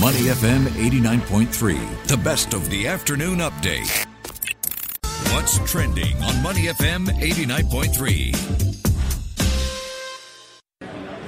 Money FM 89.3, the best of the afternoon update. What's trending on Money FM 89.3?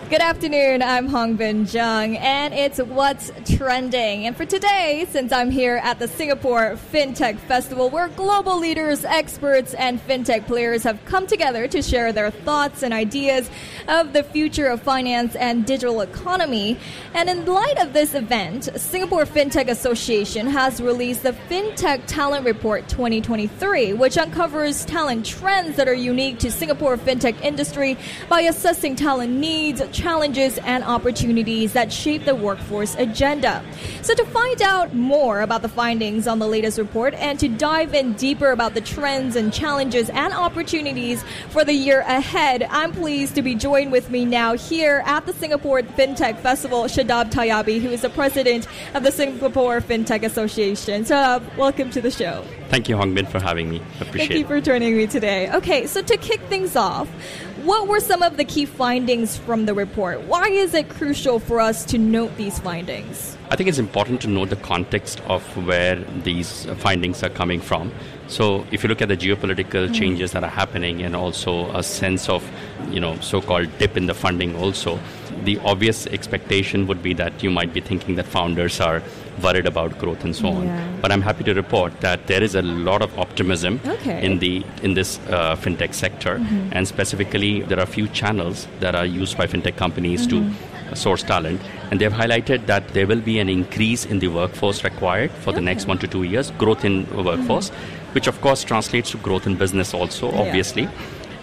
Good afternoon, I'm Hongbin Jeong, and it's What's Trending. And for today, since I'm here at the Singapore FinTech Festival, where global leaders, experts, and FinTech players have come together to share their thoughts and ideas of the future of finance and digital economy. And in light of this event, Singapore FinTech Association has released the FinTech Talent Report 2023, which uncovers talent trends that are unique to Singapore FinTech industry by assessing talent needs, challenges and opportunities that shape the workforce agenda. So to find out more about the findings on the latest report and to dive in deeper about the trends and challenges and opportunities for the year ahead, I'm pleased to be joined with me now here at the Singapore FinTech Festival, Shadab Taiyabi, who is the president of the Singapore FinTech Association. Shadab, welcome to the show. Thank you, Hongbin, for having me. Appreciate it. Thank you for joining me today. Okay, so to kick things off, what were some of the key findings from the report? Why is it crucial for us to note these findings? I think it's important to know the context of where these findings are coming from. So if you look at the geopolitical changes that are happening and also a sense of, so-called dip in the funding also, the obvious expectation would be that you might be thinking that founders are worried about growth and so on. But I'm happy to report that there is a lot of optimism in this fintech sector. And specifically, there are a few channels that are used by fintech companies to source talent. And they've highlighted that there will be an increase in the workforce required for the next 1 to 2 years, growth in workforce, which of course translates to growth in business also, obviously.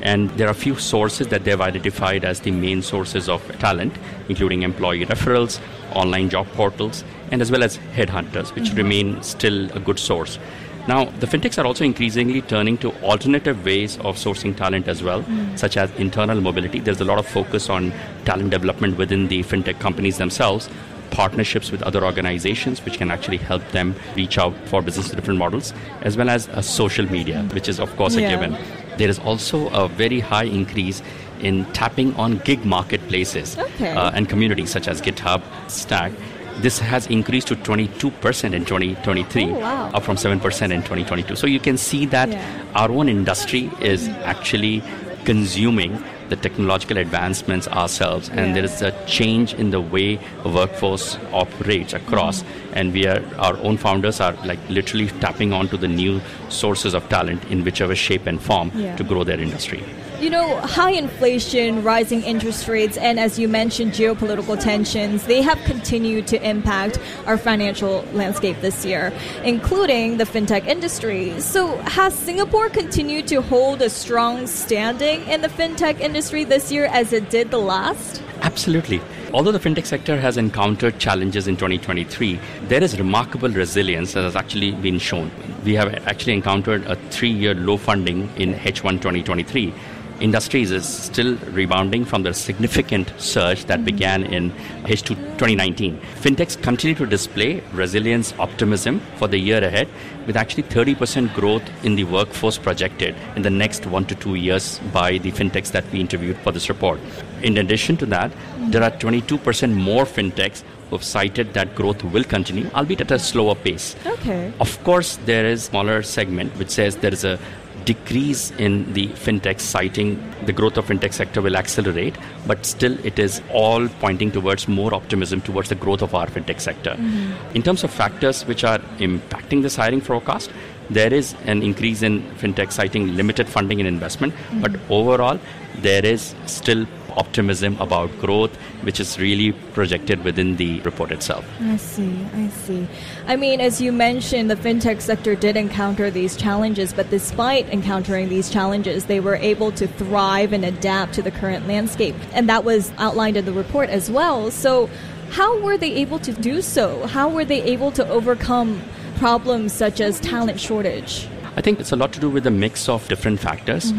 And there are a few sources that they've identified as the main sources of talent, including employee referrals, online job portals, and as well as headhunters, which remain still a good source. Now, the fintechs are also increasingly turning to alternative ways of sourcing talent as well, such as internal mobility. There's a lot of focus on talent development within the fintech companies themselves, partnerships with other organizations which can actually help them reach out for business different models, as well as social media, which is of course a given. There is also a very high increase in tapping on gig marketplaces and communities such as GitHub, Stack. This has increased to 22% in 2023, up from 7% in 2022. So you can see that our own industry is actually consuming the technological advancements ourselves, and there is a change in the way a workforce operates across, and our own founders are like literally tapping onto the new sources of talent in whichever shape and form to grow their industry. High inflation, rising interest rates, and as you mentioned, geopolitical tensions, they have continued to impact our financial landscape this year, including the fintech industry. So has Singapore continued to hold a strong standing in the fintech industry this year as it did the last? Absolutely. Although the fintech sector has encountered challenges in 2023, there is remarkable resilience that has actually been shown. We have actually encountered a 3-year low funding in H1 2023. Industries is still rebounding from the significant surge that began in H2 2019. Fintechs continue to display resilience, optimism for the year ahead, with actually 30% growth in the workforce projected in the next 1 to 2 years by the fintechs that we interviewed for this report. In addition to that, there are 22% more fintechs who have cited that growth will continue, albeit at a slower pace. Of course, there is a smaller segment which says there is a decrease in the fintech, citing the growth of fintech sector will accelerate, but still it is all pointing towards more optimism towards the growth of our fintech sector. In terms of factors which are impacting this hiring forecast, there is an increase in fintech citing limited funding and investment, but overall there is still optimism about growth, which is really projected within the report itself. I see. I mean, as you mentioned, the fintech sector did encounter these challenges, but despite encountering these challenges, they were able to thrive and adapt to the current landscape. And that was outlined in the report as well. So how were they able to do so? How were they able to overcome problems such as talent shortage? I think it's a lot to do with the mix of different factors.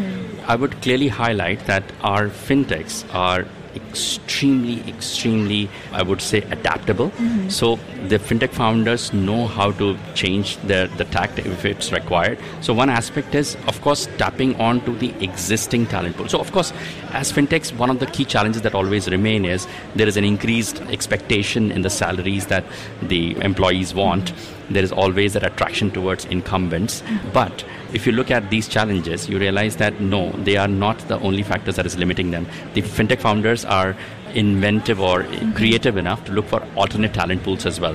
I would clearly highlight that our fintechs are extremely, I would say, adaptable. Mm-hmm. So the fintech founders know how to change the tact if it's required. So one aspect is, of course, tapping on to the existing talent pool. So, of course, as fintechs, one of the key challenges that always remain is there is an increased expectation in the salaries that the employees want. There is always that attraction towards incumbents. But if you look at these challenges, you realize that no, they are not the only factors that is limiting them. The fintech founders are inventive or creative enough to look for alternate talent pools as well.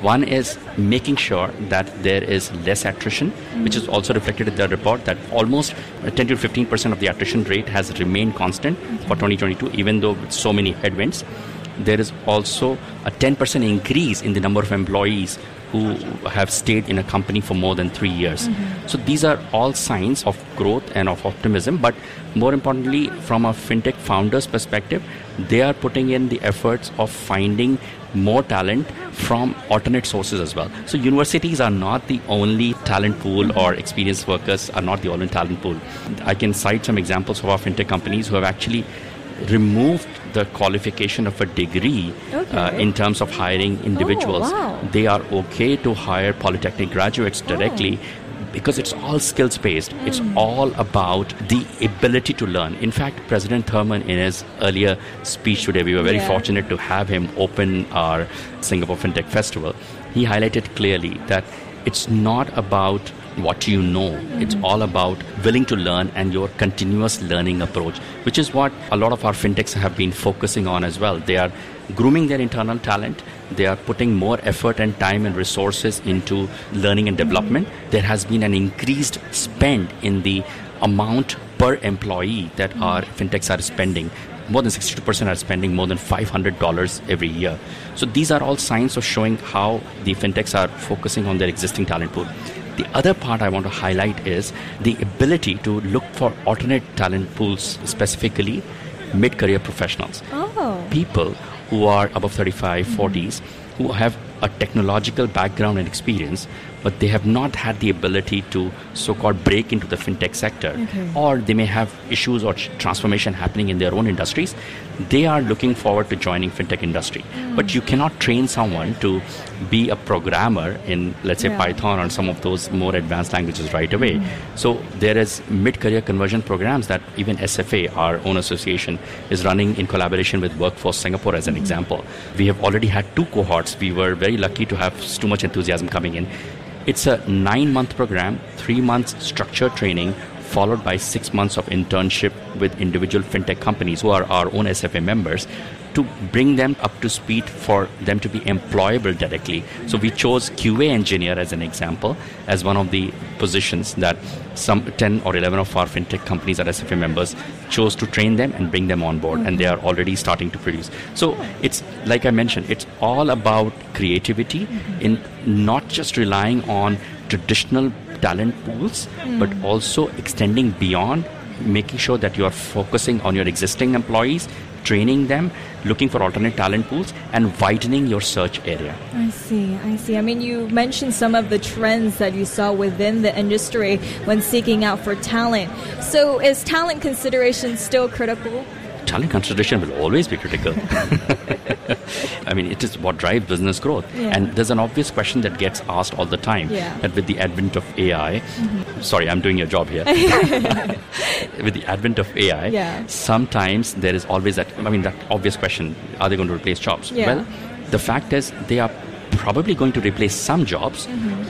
One is making sure that there is less attrition, which is also reflected in the report that almost 10 to 15% of the attrition rate has remained constant for 2022, even though with so many headwinds. There is also a 10% increase in the number of employees who have stayed in a company for more than 3 years. Mm-hmm. So these are all signs of growth and of optimism. But more importantly, from a fintech founder's perspective, they are putting in the efforts of finding more talent from alternate sources as well. So universities are not the only talent pool, or experienced workers are not the only talent pool. I can cite some examples of our fintech companies who have actually removed the qualification of a degree in terms of hiring individuals. Oh, wow. They are okay to hire polytechnic graduates directly because it's all skills-based. It's all about the ability to learn. In fact, President Tharman, in his earlier speech today, we were very fortunate to have him open our Singapore FinTech Festival. He highlighted clearly that it's not about what you know. It's all about willing to learn and your continuous learning approach, which is what a lot of our fintechs have been focusing on as well. They are grooming their internal talent. They are putting more effort and time and resources into learning and development. There has been an increased spend in the amount per employee that our fintechs are spending. More than 62% are spending more than $500 every year. So these are all signs of showing how the fintechs are focusing on their existing talent pool. The other part I want to highlight is the ability to look for alternate talent pools, specifically mid-career professionals. Oh. People who are above 35, 40s, who have a technological background and experience, but they have not had the ability to so-called break into the fintech sector, or they may have issues or transformation happening in their own industries. They are looking forward to joining fintech industry. But you cannot train someone to be a programmer in, let's say, Python or some of those more advanced languages right away. So there is mid-career conversion programs that even SFA, our own association, is running in collaboration with Workforce Singapore as an example. We have already had 2 cohorts. We were very lucky to have too much enthusiasm coming in. It's a 9-month program, 3 months structured training, followed by 6 months of internship with individual fintech companies who are our own SFA members to bring them up to speed for them to be employable directly. So we chose QA engineer as an example, as one of the positions that some 10 or 11 of our fintech companies that SFA members chose to train them and bring them on board, and they are already starting to produce. So it's, like I mentioned, it's all about creativity in not just relying on traditional talent pools, but also extending beyond, making sure that you are focusing on your existing employees, training them, looking for alternate talent pools, and widening your search area. I see. I mean, you mentioned some of the trends that you saw within the industry when seeking out for talent. So is talent consideration still critical? Talent consideration will always be critical. I mean, it is what drives business growth. And there's an obvious question that gets asked all the time, that with the advent of AI, sorry, I'm doing your job here. With the advent of AI, sometimes there is always that, I mean, that obvious question, are they going to replace jobs? Well, the fact is they are probably going to replace some jobs,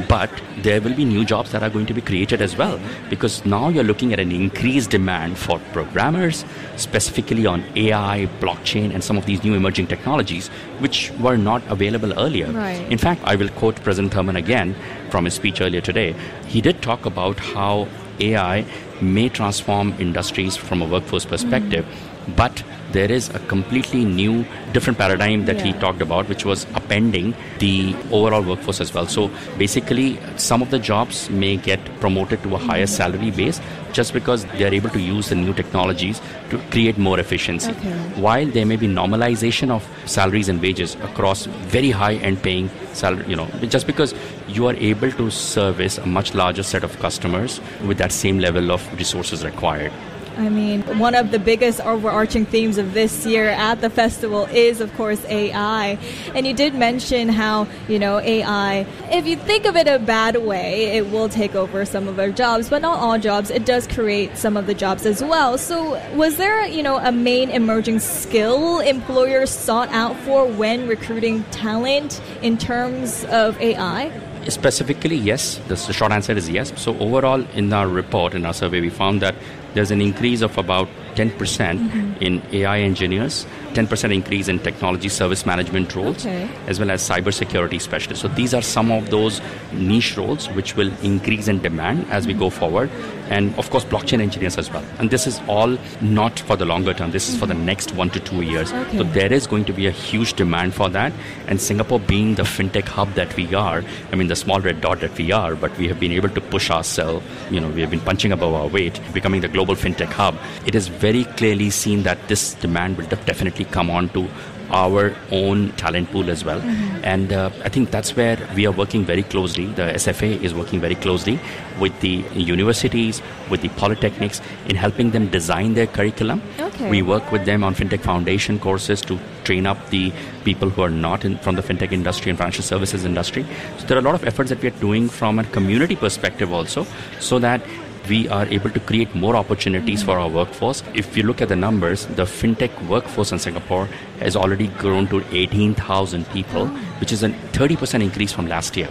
but there will be new jobs that are going to be created as well, because now you're looking at an increased demand for programmers, specifically on AI, blockchain, and some of these new emerging technologies, which were not available earlier. In fact, I will quote President Tharman again from his speech earlier today. He did talk about how AI may transform industries from a workforce perspective, but there is a completely new, different paradigm that he talked about, which was upending the overall workforce as well. So basically, some of the jobs may get promoted to a higher salary base just because they are able to use the new technologies to create more efficiency. While there may be normalization of salaries and wages across very high-end paying salary, you know, just because you are able to service a much larger set of customers with that same level of resources required. I mean, one of the biggest overarching themes of this year at the festival is, of course, AI. And you did mention how, you know, AI, if you think of it a bad way, it will take over some of our jobs, but not all jobs. It does create some of the jobs as well. So was there, you know, a main emerging skill employers sought out for when recruiting talent in terms of AI? Specifically, yes. The short answer is yes. So overall, in our report, in our survey, we found that there's an increase of about 10% in AI engineers, 10% increase in technology service management roles, as well as cybersecurity specialists. So these are some of those niche roles which will increase in demand as we go forward. And of course, blockchain engineers as well. And this is all not for the longer term. This is for the next 1 to 2 years. So there is going to be a huge demand for that. And Singapore being the fintech hub that we are, I mean, the small red dot that we are, but we have been able to push ourselves. You know, we have been punching above our weight, becoming the global fintech hub. It is very clearly seen that this demand will definitely come on to our own talent pool as well. And I think that's where we are working very closely. The SFA is working very closely with the universities, with the polytechnics in helping them design their curriculum. We work with them on FinTech Foundation courses to train up the people who are not from the FinTech industry and financial services industry. So there are a lot of efforts that we are doing from a community perspective also, so that we are able to create more opportunities for our workforce. If you look at the numbers, the fintech workforce in Singapore has already grown to 18,000 people, which is a 30% increase from last year.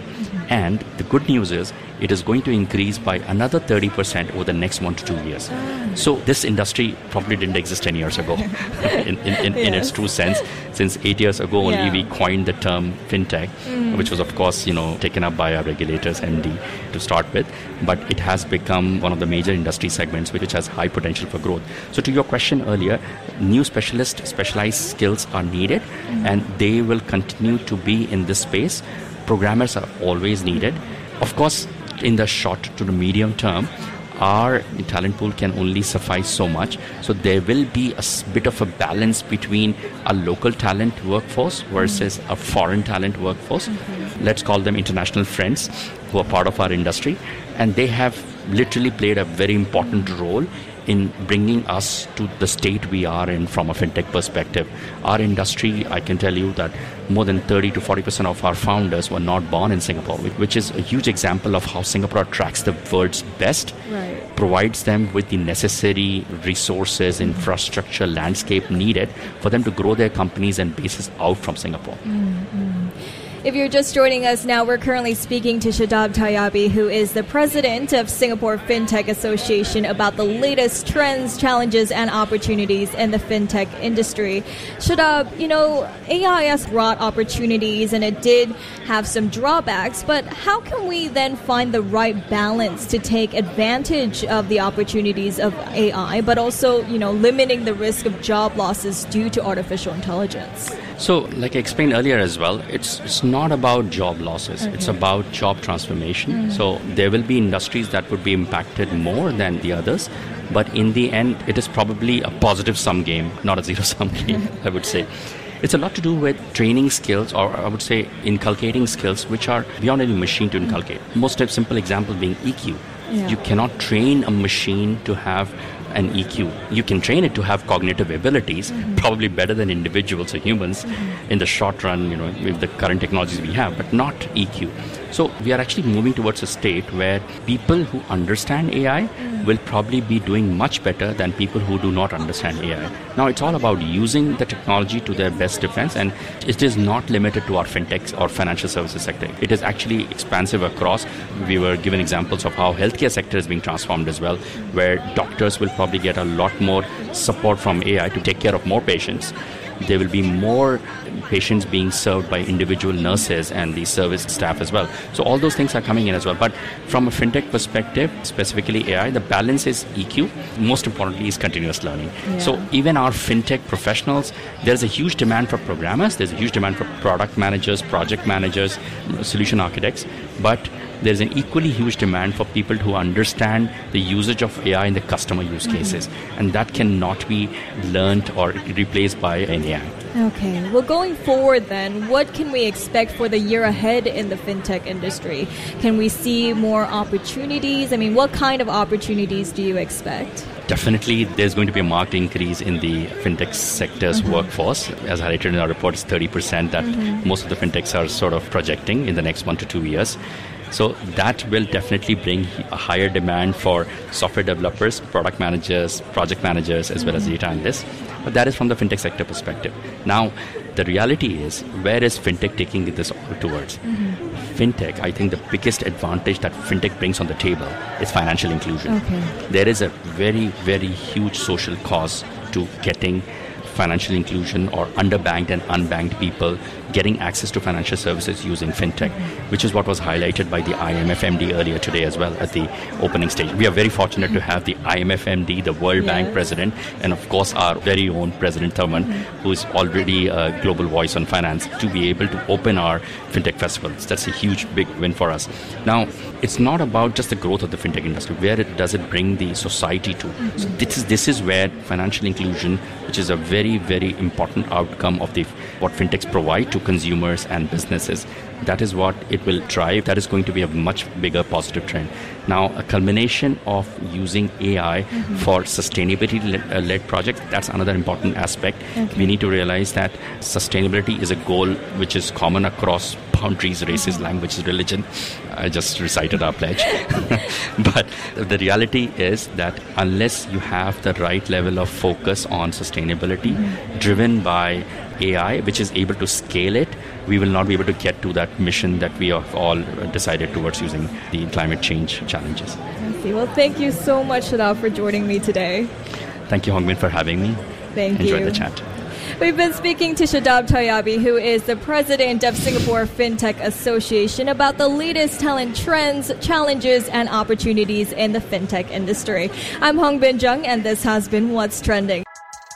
And the good news is, it is going to increase by another 30% over the next 1 to 2 years. So this industry probably didn't exist 10 years ago in its true sense, since 8 years ago only we coined the term fintech, which was, of course, you know, taken up by our regulators, MD, to start with. But it has become one of the major industry segments which has high potential for growth. So to your question earlier, new specialized skills are needed, and they will continue to be in this space. Programmers are always needed. Of course, in the short to the medium term, our talent pool can only suffice so much. So there will be a bit of a balance between a local talent workforce versus a foreign talent workforce. Let's call them international friends who are part of our industry. And they have literally played a very important role in bringing us to the state we are in from a fintech perspective. Our industry, I can tell you that more than 30 to 40% of our founders were not born in Singapore, which is a huge example of how Singapore attracts the world's best, provides them with the necessary resources, infrastructure, landscape needed for them to grow their companies and bases out from Singapore. If you're just joining us now, we're currently speaking to Shadab Taiyabi, who is the president of Singapore FinTech Association, about the latest trends, challenges, and opportunities in the fintech industry. Shadab, you know, AI has brought opportunities and it did have some drawbacks, but how can we then find the right balance to take advantage of the opportunities of AI, but also, you know, limiting the risk of job losses due to artificial intelligence? So, like I explained earlier as well, it's not about job losses. It's about job transformation. So there will be industries that would be impacted more than the others. But in the end, it is probably a positive-sum game, not a zero-sum game, I would say. It's a lot to do with training skills, or I would say inculcating skills, which are beyond any machine to inculcate. Most simple example being EQ. You cannot train a machine to have an EQ. You can train it to have cognitive abilities, probably better than individuals or humans in the short run, you know, with the current technologies we have, but not EQ. So we are actually moving towards a state where people who understand AI will probably be doing much better than people who do not understand AI. Now, it's all about using the technology to their best defense, and it is not limited to our fintechs or financial services sector. It is actually expansive across. We were given examples of how healthcare sector is being transformed as well, where doctors will probably get a lot more support from AI to take care of more patients. There will be more patients being served by individual nurses and the service staff as well. So all those things are coming in as well. But from a fintech perspective, specifically AI, the balance is EQ. Most importantly is continuous learning. So even our fintech professionals, there's a huge demand for programmers. There's a huge demand for product managers, project managers, solution architects. But there's an equally huge demand for people who understand the usage of AI in the customer use cases. And that cannot be learned or replaced by an AI. Okay. Well, going forward then, what can we expect for the year ahead in the fintech industry? Can we see more opportunities? I mean, what kind of opportunities do you expect? Definitely, there's going to be a marked increase in the fintech sector's workforce. As highlighted in our report, it's 30% that most of the fintechs are sort of projecting in the next 1 to 2 years. So that will definitely bring a higher demand for software developers, product managers, project managers, as well as data analysts. But that is from the fintech sector perspective. Now, the reality is, where is fintech taking this all towards? Fintech, I think the biggest advantage that fintech brings on the table is financial inclusion. There is a very, very huge social cost to getting financial inclusion or underbanked and unbanked people getting access to financial services using fintech, which is what was highlighted by the IMF MD earlier today as well at the opening stage. We are very fortunate to have the IMF MD, the World Bank president, and of course our very own President Tharman, who is already a global voice on finance, to be able to open our fintech festivals. That's a huge, big win for us. Now, it's not about just the growth of the fintech industry. Where does it bring the society to? So this is where financial inclusion, which is a very, very important outcome of what fintechs provide to consumers and businesses. That is what it will drive. That is going to be a much bigger positive trend. Now, a culmination of using AI for sustainability-led projects, that's another important aspect. We need to realize that sustainability is a goal which is common across boundaries, races, languages, religion. I just recited our pledge. But the reality is that unless you have the right level of focus on sustainability driven by AI, which is able to scale it, we will not be able to get to that mission that we have all decided towards using the climate change challenges. I see. Well, thank you so much, Shadab, for joining me today. Thank you, Hongbin, for having me. Enjoyed the chat. We've been speaking to Shadab Taiyabi, who is the president of Singapore FinTech Association, about the latest talent trends, challenges, and opportunities in the fintech industry. I'm Hongbin Jeong, and this has been What's Trending.